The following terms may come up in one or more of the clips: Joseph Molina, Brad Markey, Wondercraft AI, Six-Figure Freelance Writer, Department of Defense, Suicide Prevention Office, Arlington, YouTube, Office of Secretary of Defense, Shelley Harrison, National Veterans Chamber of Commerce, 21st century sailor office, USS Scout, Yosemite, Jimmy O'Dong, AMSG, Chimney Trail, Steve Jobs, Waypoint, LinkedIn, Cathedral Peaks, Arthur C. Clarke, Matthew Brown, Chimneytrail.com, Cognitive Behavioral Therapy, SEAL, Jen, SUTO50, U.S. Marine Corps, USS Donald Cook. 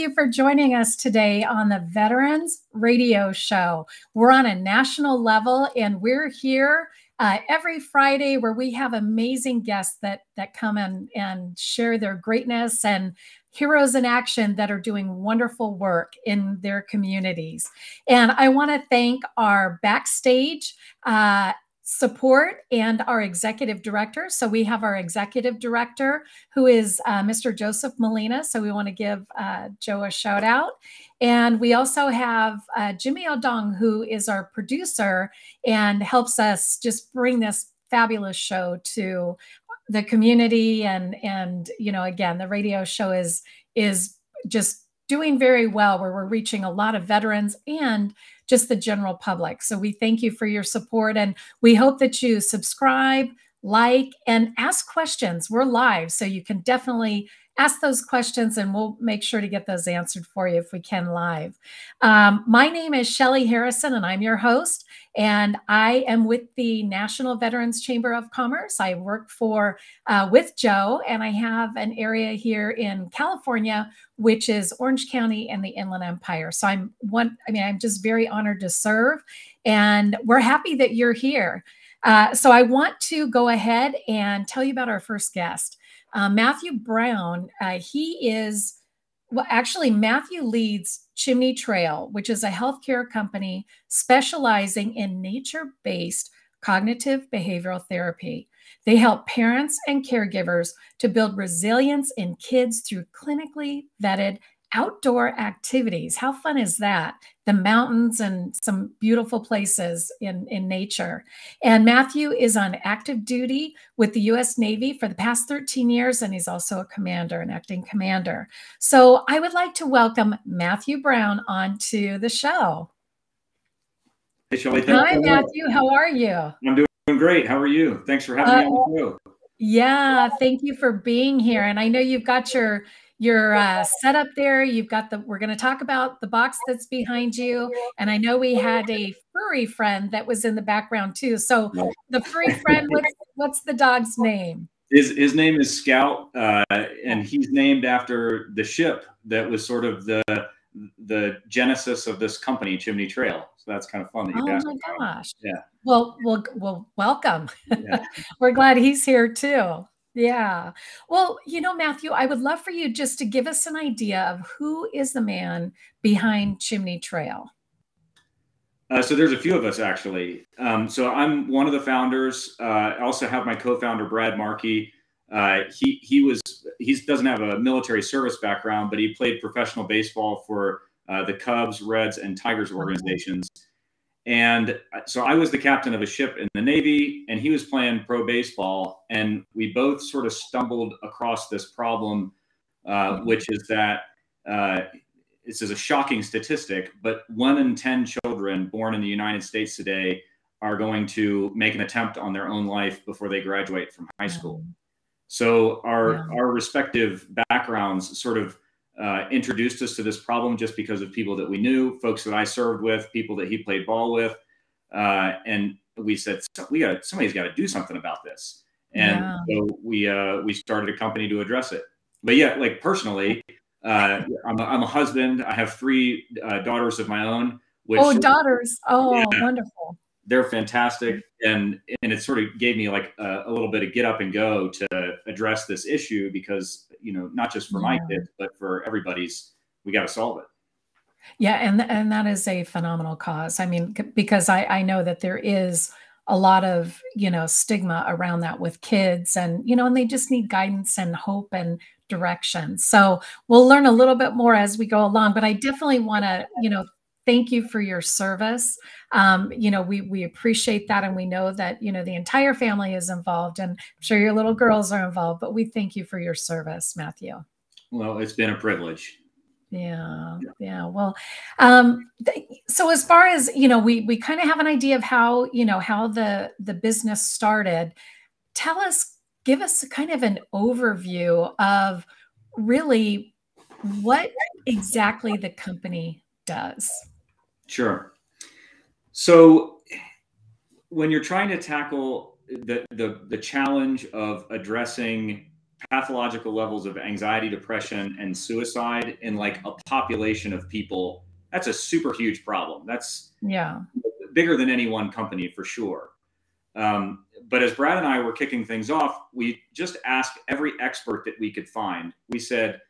you for joining us today on the Veterans Radio Show. We're on a national level, and we're here every Friday where we have amazing guests that come and share their greatness and heroes in action that are doing wonderful work in their communities. And I want to thank our backstage support and our executive director. So we have our executive director, who is Mr. Joseph Molina. So we want to give Joe a shout out. And we also have Jimmy O'Dong, who is our producer and helps us just bring this fabulous show to the community. And you know, again, the radio show is just doing very well, where we're reaching a lot of veterans and just the general public. So we thank you for your support, and we hope that you subscribe, like, and ask questions. We're live, so you can definitely ask those questions, and we'll make sure to get those answered for you if we can live. My name is Shelley Harrison, and I'm your host, and I am with the National Veterans Chamber of Commerce. I work for with Joe, and I have an area here in California, which is Orange County and the Inland Empire. So I'm just very honored to serve, and we're happy that you're here. So I want to go ahead and tell you about our first guest. Matthew Brown, Matthew leads Chimney Trail, which is a healthcare company specializing in nature-based cognitive behavioral therapy. They help parents and caregivers to build resilience in kids through clinically vetted outdoor activities. How fun is that? The mountains and some beautiful places in nature. And Matthew is on active duty with the U.S. Navy for the past 13 years, and he's also a commander, an acting commander. So I would like to welcome Matthew Brown onto the show. Hey, Shelley. Hi, Matthew. How are you? I'm doing great. How are you? Thanks for having me on the show. Yeah, thank you for being here. And I know you've got your set up there. We're going to talk about the box that's behind you. And I know we had a furry friend that was in the background too. So the furry friend, what's the dog's name? His name is Scout. And he's named after the ship that was sort of the genesis of this company, Chimney Trail. So that's kind of fun. Oh my gosh. Yeah. Well, welcome. Yeah. We're glad he's here too. Yeah. Well, you know, Matthew, I would love for you just to give us an idea of who is the man behind Chimney Trail. So there's a few of us, actually. So I'm one of the founders. I also have my co-founder, Brad Markey. He doesn't have a military service background, but he played professional baseball for the Cubs, Reds, and Tigers organizations. And so I was the captain of a ship in the Navy, and he was playing pro baseball. And we both sort of stumbled across this problem, which is that this is a shocking statistic, but 1 in 10 children born in the United States today are going to make an attempt on their own life before they graduate from high school. So our respective backgrounds sort of introduced us to this problem just because of people that we knew, folks that I served with, people that he played ball with. And we said, somebody's got to do something about this. And so we started a company to address it. But yeah, like personally, I'm a husband. I have 3 daughters of my own. Daughters. Oh, yeah, wonderful. They're fantastic. And it sort of gave me like a little bit of get up and go to address this issue because, you know, not just for my kids, but for everybody's, we got to solve it. Yeah. And that is a phenomenal cause. I mean, because I know that there is a lot of, you know, stigma around that with kids and, you know, and they just need guidance and hope and direction. So we'll learn a little bit more as we go along, but I definitely want to, you know, thank you for your service. You know, we appreciate that. And we know that, you know, the entire family is involved, and I'm sure your little girls are involved, but we thank you for your service, Matthew. Well, it's been a privilege. Yeah. Well, so as far as, you know, we kind of have an idea of how, you know, how the business started. Give us kind of an overview of really what exactly the company does. Sure. So when you're trying to tackle the challenge of addressing pathological levels of anxiety, depression, and suicide in like a population of people, that's a super huge problem. That's bigger than any one company for sure. But as Brad and I were kicking things off, we just asked every expert that we could find. We said,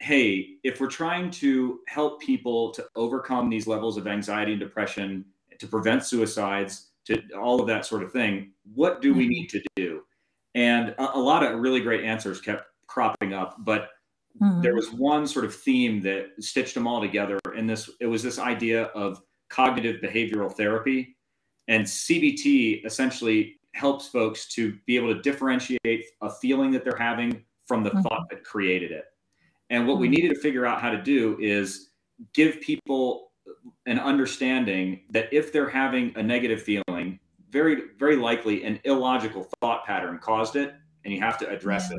hey, if we're trying to help people to overcome these levels of anxiety and depression, to prevent suicides, to all of that sort of thing, what do we need to do? And a lot of really great answers kept cropping up, but there was one sort of theme that stitched them all together. And it was this idea of cognitive behavioral therapy. And CBT essentially helps folks to be able to differentiate a feeling that they're having from the thought that created it. And what we needed to figure out how to do is give people an understanding that if they're having a negative feeling, very, very likely an illogical thought pattern caused it, and you have to address it.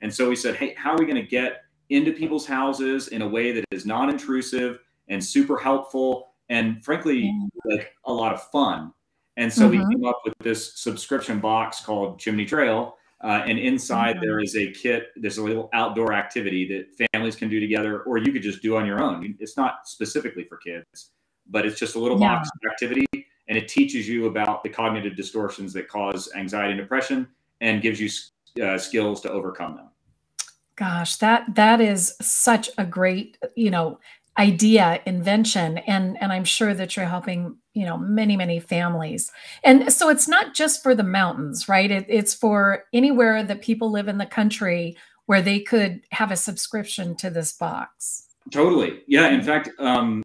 And so we said, hey, how are we going to get into people's houses in a way that is non-intrusive and super helpful and frankly, like a lot of fun? And so we came up with this subscription box called Chimney Trail. And inside there is a kit, there's a little outdoor activity that families can do together, or you could just do on your own. It's not specifically for kids, but it's just a little box activity. And it teaches you about the cognitive distortions that cause anxiety and depression and gives you skills to overcome them. Gosh, that is such a great, idea, invention. And I'm sure that you're helping, many, many families. And so it's not just for the mountains, right? It's for anywhere that people live in the country where they could have a subscription to this box. Totally. Yeah. In fact, one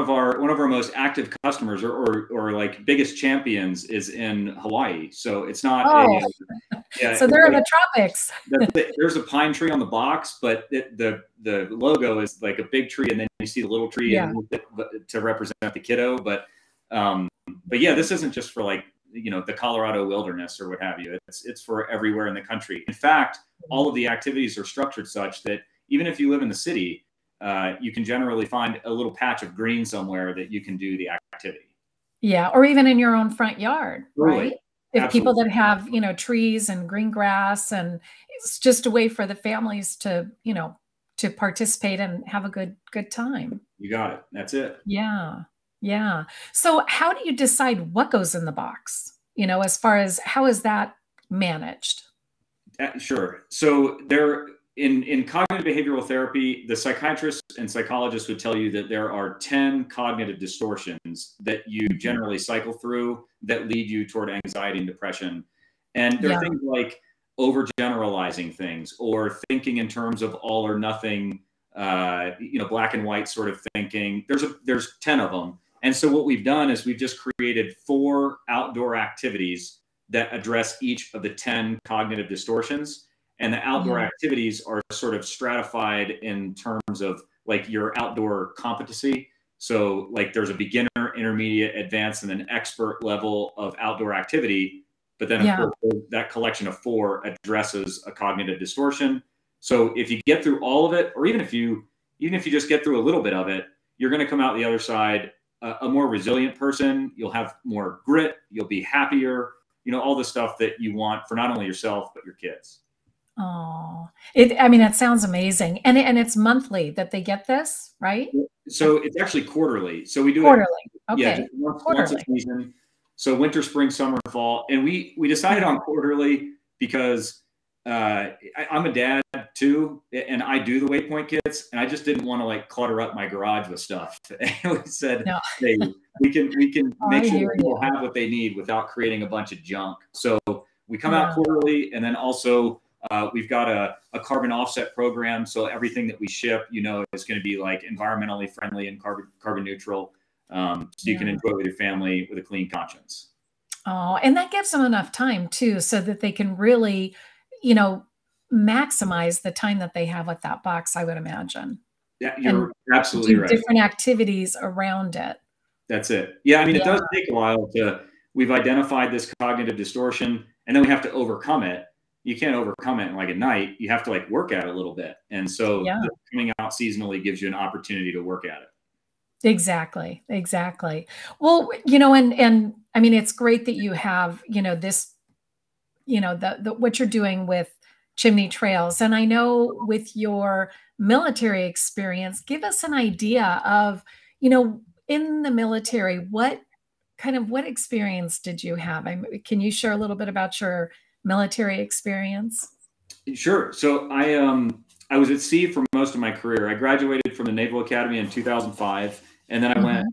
of our most active customers or like biggest champions is in Hawaii. So it's not. So they're in the tropics. There's a pine tree on the box, but the logo is like a big tree, and then you see the little tree to represent the kiddo. But yeah, this isn't just for like the Colorado wilderness or what have you. It's for everywhere in the country. In fact, all of the activities are structured such that even if you live in the city, you can generally find a little patch of green somewhere that you can do the activity. Yeah. Or even in your own front yard, right? If people that have, trees and green grass, and it's just a way for the families to, to participate and have a good time. You got it. That's it. Yeah. Yeah. So how do you decide what goes in the box? As far as how is that managed? Sure. So In cognitive behavioral therapy, the psychiatrists and psychologists would tell you that there are 10 cognitive distortions that you generally cycle through that lead you toward anxiety and depression. And there are things like overgeneralizing things or thinking in terms of all or nothing, black and white sort of thinking. There's 10 of them. And so what we've done is we've just created 4 outdoor activities that address each of the 10 cognitive distortions. And the outdoor activities are sort of stratified in terms of like your outdoor competency. So like there's a beginner, intermediate, advanced, and an expert level of outdoor activity. But then of course, that collection of 4 addresses a cognitive distortion. So if you get through all of it, or even if you just get through a little bit of it, you're going to come out the other side a more resilient person. You'll have more grit. You'll be happier. All the stuff that you want for not only yourself, but your kids. Oh, that sounds amazing. And it's monthly that they get this, right? So it's actually quarterly. So we do it. Okay. Yeah, once a season. So winter, spring, summer, fall. And we decided on quarterly because I'm a dad too, and I do the Waypoint kits, and I just didn't want to like clutter up my garage with stuff. And we said, hey, we can make sure people have what they need without creating a bunch of junk. So we come out quarterly, and then also we've got a carbon offset program. So everything that we ship, is going to be like environmentally friendly and carbon neutral. So you can enjoy it with your family with a clean conscience. Oh, and that gives them enough time too, so that they can really, maximize the time that they have with that box, I would imagine. Yeah, you're absolutely right. Different activities around it. That's it. Yeah. It does take a while we've identified this cognitive distortion, and then we have to overcome it. You can't overcome it in like a night. You have to like work at it a little bit. And so coming out seasonally gives you an opportunity to work at it. Exactly. Exactly. Well, it's great that you have, this, what you're doing with chimney trails. And I know with your military experience, give us an idea of, you know, in the military, what experience did you have? Can you share a little bit about your military experience? Sure. So I was at sea for most of my career. I graduated from the Naval Academy in 2005, and then I went,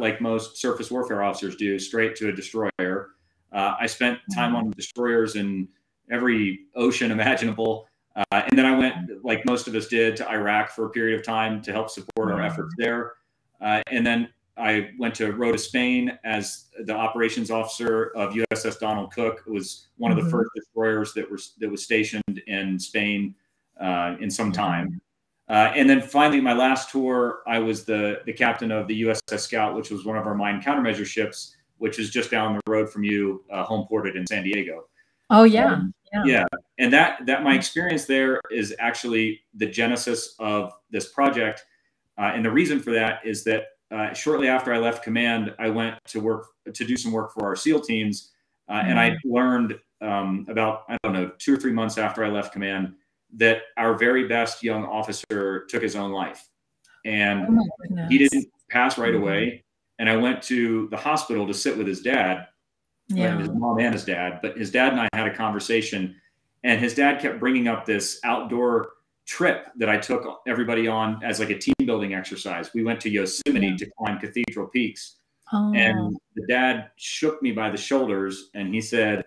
like most surface warfare officers do, straight to a destroyer. I spent time on destroyers in every ocean imaginable. And then I went, like most of us did, to Iraq for a period of time to help support our efforts there. And then I went to Rota, Spain as the operations officer of USS Donald Cook. It was one of the first destroyers that was stationed in Spain in some time. And then finally, my last tour, I was the captain of the USS Scout, which was one of our mine countermeasure ships, which is just down the road from you, home ported in San Diego. Oh, yeah. Yeah. And that my experience there is actually the genesis of this project. And the reason for that is that shortly after I left command, I went to do some work for our SEAL teams. And I learned about, I don't know, 2 or 3 months after I left command, that our very best young officer took his own life, and he didn't pass right away. And I went to the hospital to sit with his dad, his mom and his dad, but his dad and I had a conversation, and his dad kept bringing up this outdoor trip that I took everybody on as like a team building exercise. We went to Yosemite to climb Cathedral Peaks, and the dad shook me by the shoulders and he said,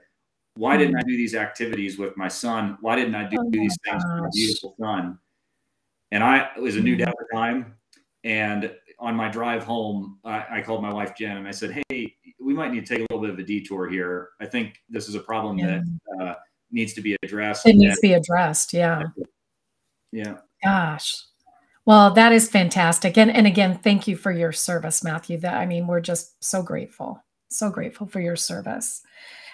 "Why didn't I do these activities with my son? Why didn't I do these things with my beautiful son?" And I was a new dad at the time. And on my drive home, I called my wife, Jen, and I said, "Hey, we might need to take a little bit of a detour here. I think this is a problem that needs to be addressed." It needs to be addressed. Yeah. Gosh. Well, that is fantastic. And again, thank you for your service, Matthew. We're just so grateful for your service.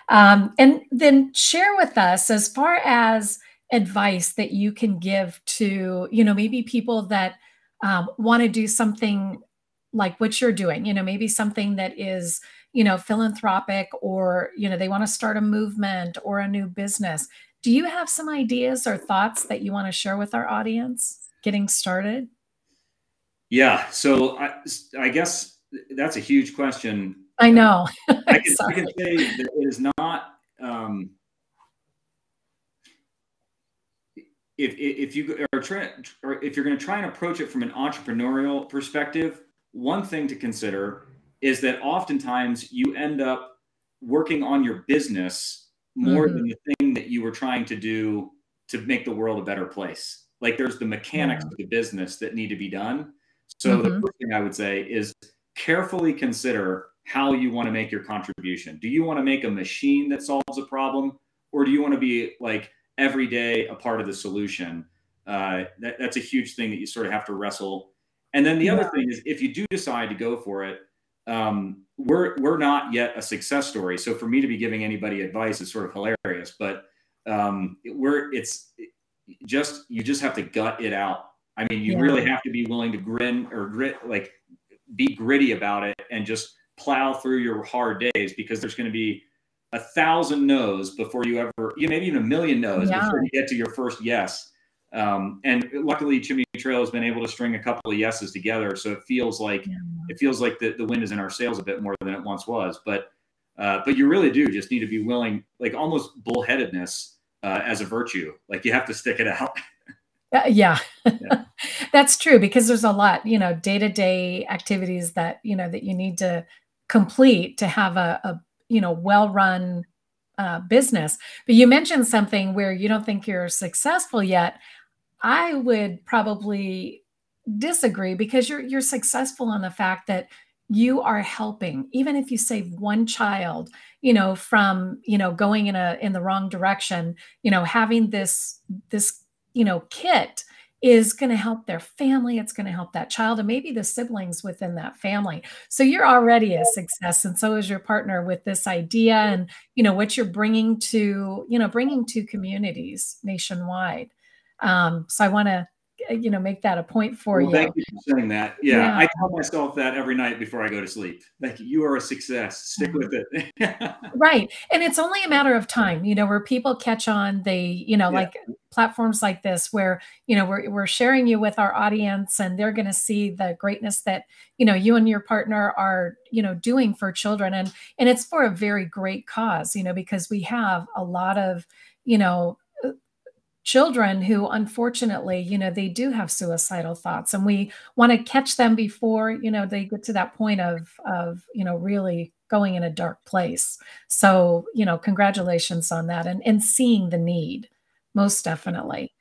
And then share with us, as far as advice that you can give to, maybe people that want to do something like what you're doing, maybe something that is, philanthropic, or, they want to start a movement or a new business. Do you have some ideas or thoughts that you want to share with our audience getting started? Yeah. So I guess that's a huge question. I know. I can say that it is not, if you're going to try and approach it from an entrepreneurial perspective, one thing to consider is that oftentimes you end up working on your business more than the thing that you were trying to do to make the world a better place. Like, there's the mechanics of the business that need to be done. So the first thing I would say is carefully consider how you want to make your contribution. Do you want to make a machine that solves a problem, or do you want to be like every day a part of the solution? That's a huge thing that you sort of have to wrestle. And then the other thing is, if you do decide to go for it, we're not yet a success story. So for me to be giving anybody advice is sort of hilarious, but you just have to gut it out. You really have to be willing to be gritty about it and just plow through your hard days, because there's going to be 1,000 no's before you ever, maybe even 1,000,000 no's before you get to your first yes. And luckily Chimney Trail has been able to string a couple of yeses together. So it feels like, the wind is in our sails a bit more than it once was, but you really do just need to be willing, like almost bullheadedness, as a virtue. Like, you have to stick it out. That's true, because there's a lot, day-to-day activities that you need to complete to have a well-run business. But you mentioned something where you don't think you're successful yet. I would probably disagree, because you're successful on the fact that you are helping, even if you save one child, from, going in the wrong direction, having this kit is going to help their family. It's going to help that child and maybe the siblings within that family. So you're already a success. And so is your partner with this idea and, what you're bringing to communities nationwide. So I want to make that a point for you. Thank you for saying that. Yeah. I tell myself that every night before I go to sleep. Thank you. You are a success. Stick with it. Right. And it's only a matter of time, where people catch on. They, like platforms like this where, we're sharing you with our audience, and they're going to see the greatness that, you and your partner are, doing for children. And it's for a very great cause, because we have a lot of, children who, unfortunately, they do have suicidal thoughts, and we want to catch them before, they get to that point of, really going in a dark place. So, congratulations on that and seeing the need, most definitely.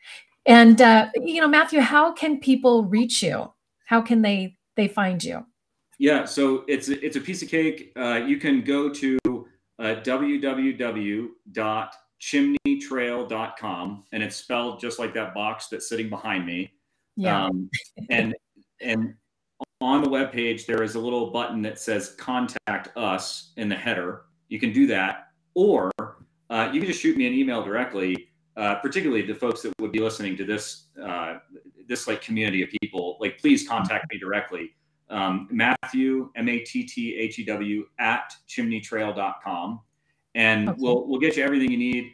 And, Matthew, how can people reach you? How can they find you? Yeah. So it's a piece of cake. You can go to www.chimneytrail.com, and it's spelled just like that box that's sitting behind me. Yeah. And on the webpage, there is a little button that says contact us in the header. You can do that, or you can just shoot me an email directly, particularly to folks that would be listening to this, this like community of people, like, please contact me directly. Matthew, M-A-T-T-H-E-W @chimneytrail.com. And okay, we'll get you everything you need.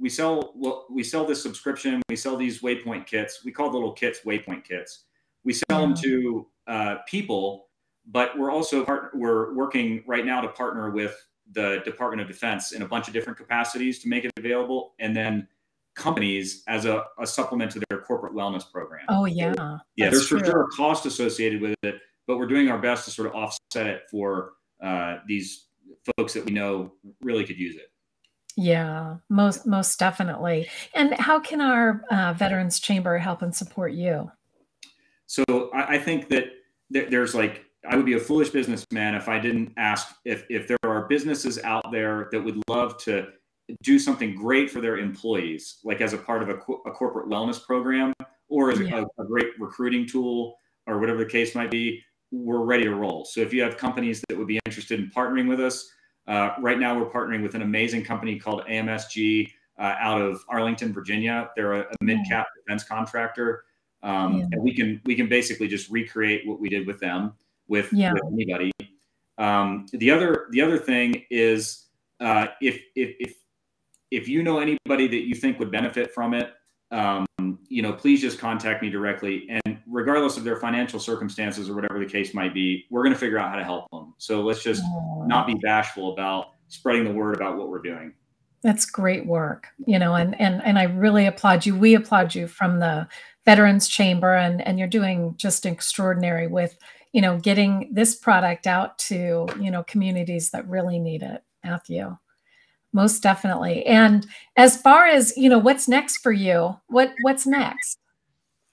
We sell this subscription. We sell these Waypoint kits. We call the little kits Waypoint kits. We sell them to people, but we're also we're working right now to partner with the Department of Defense in a bunch of different capacities to make it available, and then companies as a supplement to their corporate wellness program. Oh yeah, yeah. There's for sure a cost associated with it, but we're doing our best to sort of offset it for these folks that we know really could use it. Yeah, most definitely. And how can our Veterans Chamber help and support you? So I think that there's like, I would be a foolish businessman if I didn't ask if there are businesses out there that would love to do something great for their employees, like as a part of a corporate wellness program, or as a great recruiting tool, or whatever the case might be. We're ready to roll. So if you have companies that would be interested in partnering with us, right now we're partnering with an amazing company called AMSG out of Arlington, Virginia. They're a mid-cap defense contractor. And we can basically just recreate what we did with them with anybody. The other thing is, if you know anybody that you think would benefit from it, please just contact me directly. And regardless of their financial circumstances or whatever the case might be, we're going to figure out how to help them. So let's just not be bashful about spreading the word about what we're doing. That's great work, and I really applaud you. We applaud you from the Veterans Chamber, and you're doing just extraordinary with, getting this product out to, communities that really need it, Matthew. Most definitely. And as far as, what's next for you, what's next?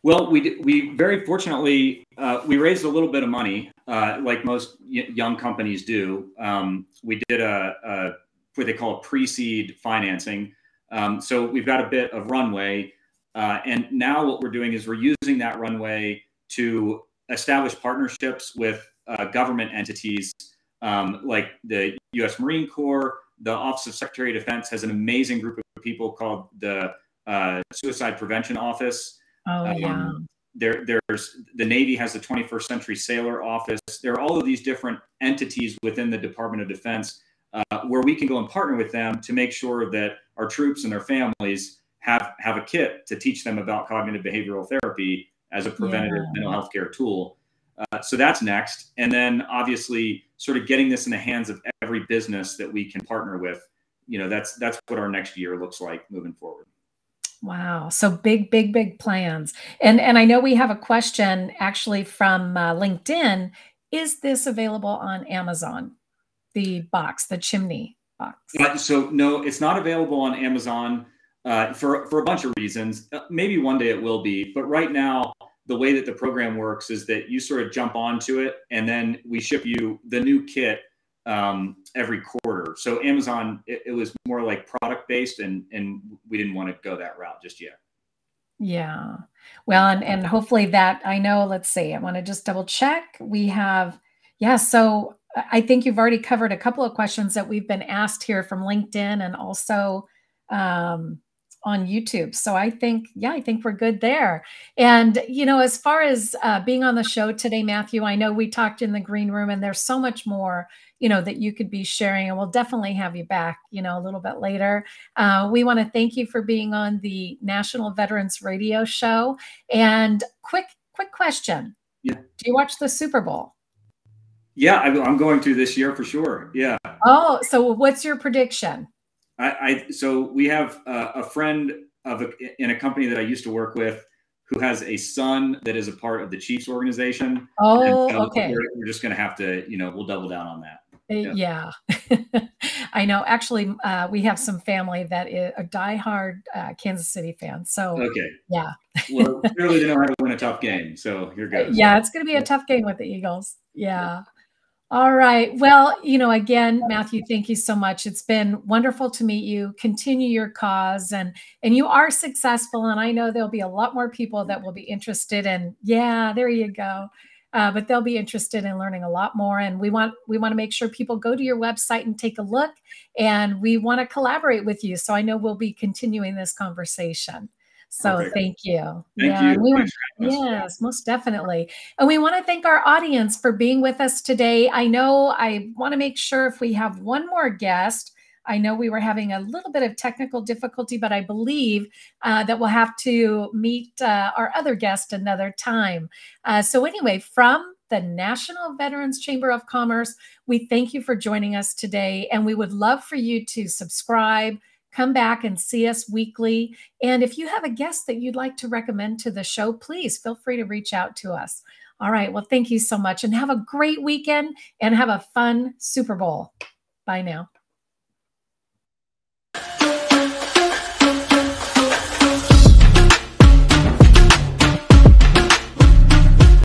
Well, we very fortunately, we raised a little bit of money, like most young companies do. We did a what they call a pre-seed financing. So we've got a bit of runway. And now what we're doing is we're using that runway to establish partnerships with government entities, like the U.S. Marine Corps. The Office of Secretary of Defense has an amazing group of people called the Suicide Prevention Office. Oh, yeah. There's the Navy has the 21st Century Sailor Office. There are all of these different entities within the Department of Defense where we can go and partner with them to make sure that our troops and their families have a kit to teach them about cognitive behavioral therapy as a preventative mental health care tool. So that's next. And then obviously sort of getting this in the hands of every business that we can partner with, that's what our next year looks like moving forward. Wow. So big plans. And I know we have a question actually from LinkedIn. Is this available on Amazon? The box, the Chimney box. So no, it's not available on Amazon for a bunch of reasons. Maybe one day it will be, but right now, the way that the program works is that you sort of jump onto it, and then we ship you the new kit every quarter. So Amazon, it was more like product-based, and we didn't want to go that route just yet. Yeah. Well, and hopefully that, I know, let's see, I want to just double check. We have, so I think you've already covered a couple of questions that we've been asked here from LinkedIn, and also on YouTube. So I think, yeah, I think we're good there. And, you know, as far as being on the show today, Matthew, I know we talked in the green room and there's so much more, you know, that you could be sharing, and we'll definitely have you back, you know, a little bit later. We want to thank you for being on the National Veterans Radio Show. And quick question. Yeah. Do you watch the Super Bowl? Yeah, I'm going to this year for sure. Yeah. Oh, so what's your prediction? So we have a friend in a company that I used to work with who has a son that is a part of the Chiefs organization. Oh, so okay. We're just going to have to, you know, we'll double down on that. Yeah. I know. Actually, we have some family that is a diehard Kansas City fan. So, okay. Yeah. Well, clearly they know how to win a tough game. So you're good. Yeah, it's going to be a tough game with the Eagles. Yeah. All right. Well, you know, again, Matthew, thank you so much. It's been wonderful to meet you. Continue your cause, and you are successful. And I know there'll be a lot more people that will be interested in. Yeah, there you go. But they'll be interested in learning a lot more. And we want to make sure people go to your website and take a look, and we want to collaborate with you. So I know we'll be continuing this conversation. So okay. Thank you. Thank you. Yes, most definitely. And we want to thank our audience for being with us today. I know I want to make sure if we have one more guest. I know we were having a little bit of technical difficulty, but I believe that we'll have to meet our other guest another time. So anyway, from the National Veterans Chamber of Commerce, we thank you for joining us today. And we would love for you to subscribe, come back and see us weekly. And if you have a guest that you'd like to recommend to the show, please feel free to reach out to us. All right. Well, thank you so much, and have a great weekend, and have a fun Super Bowl. Bye now.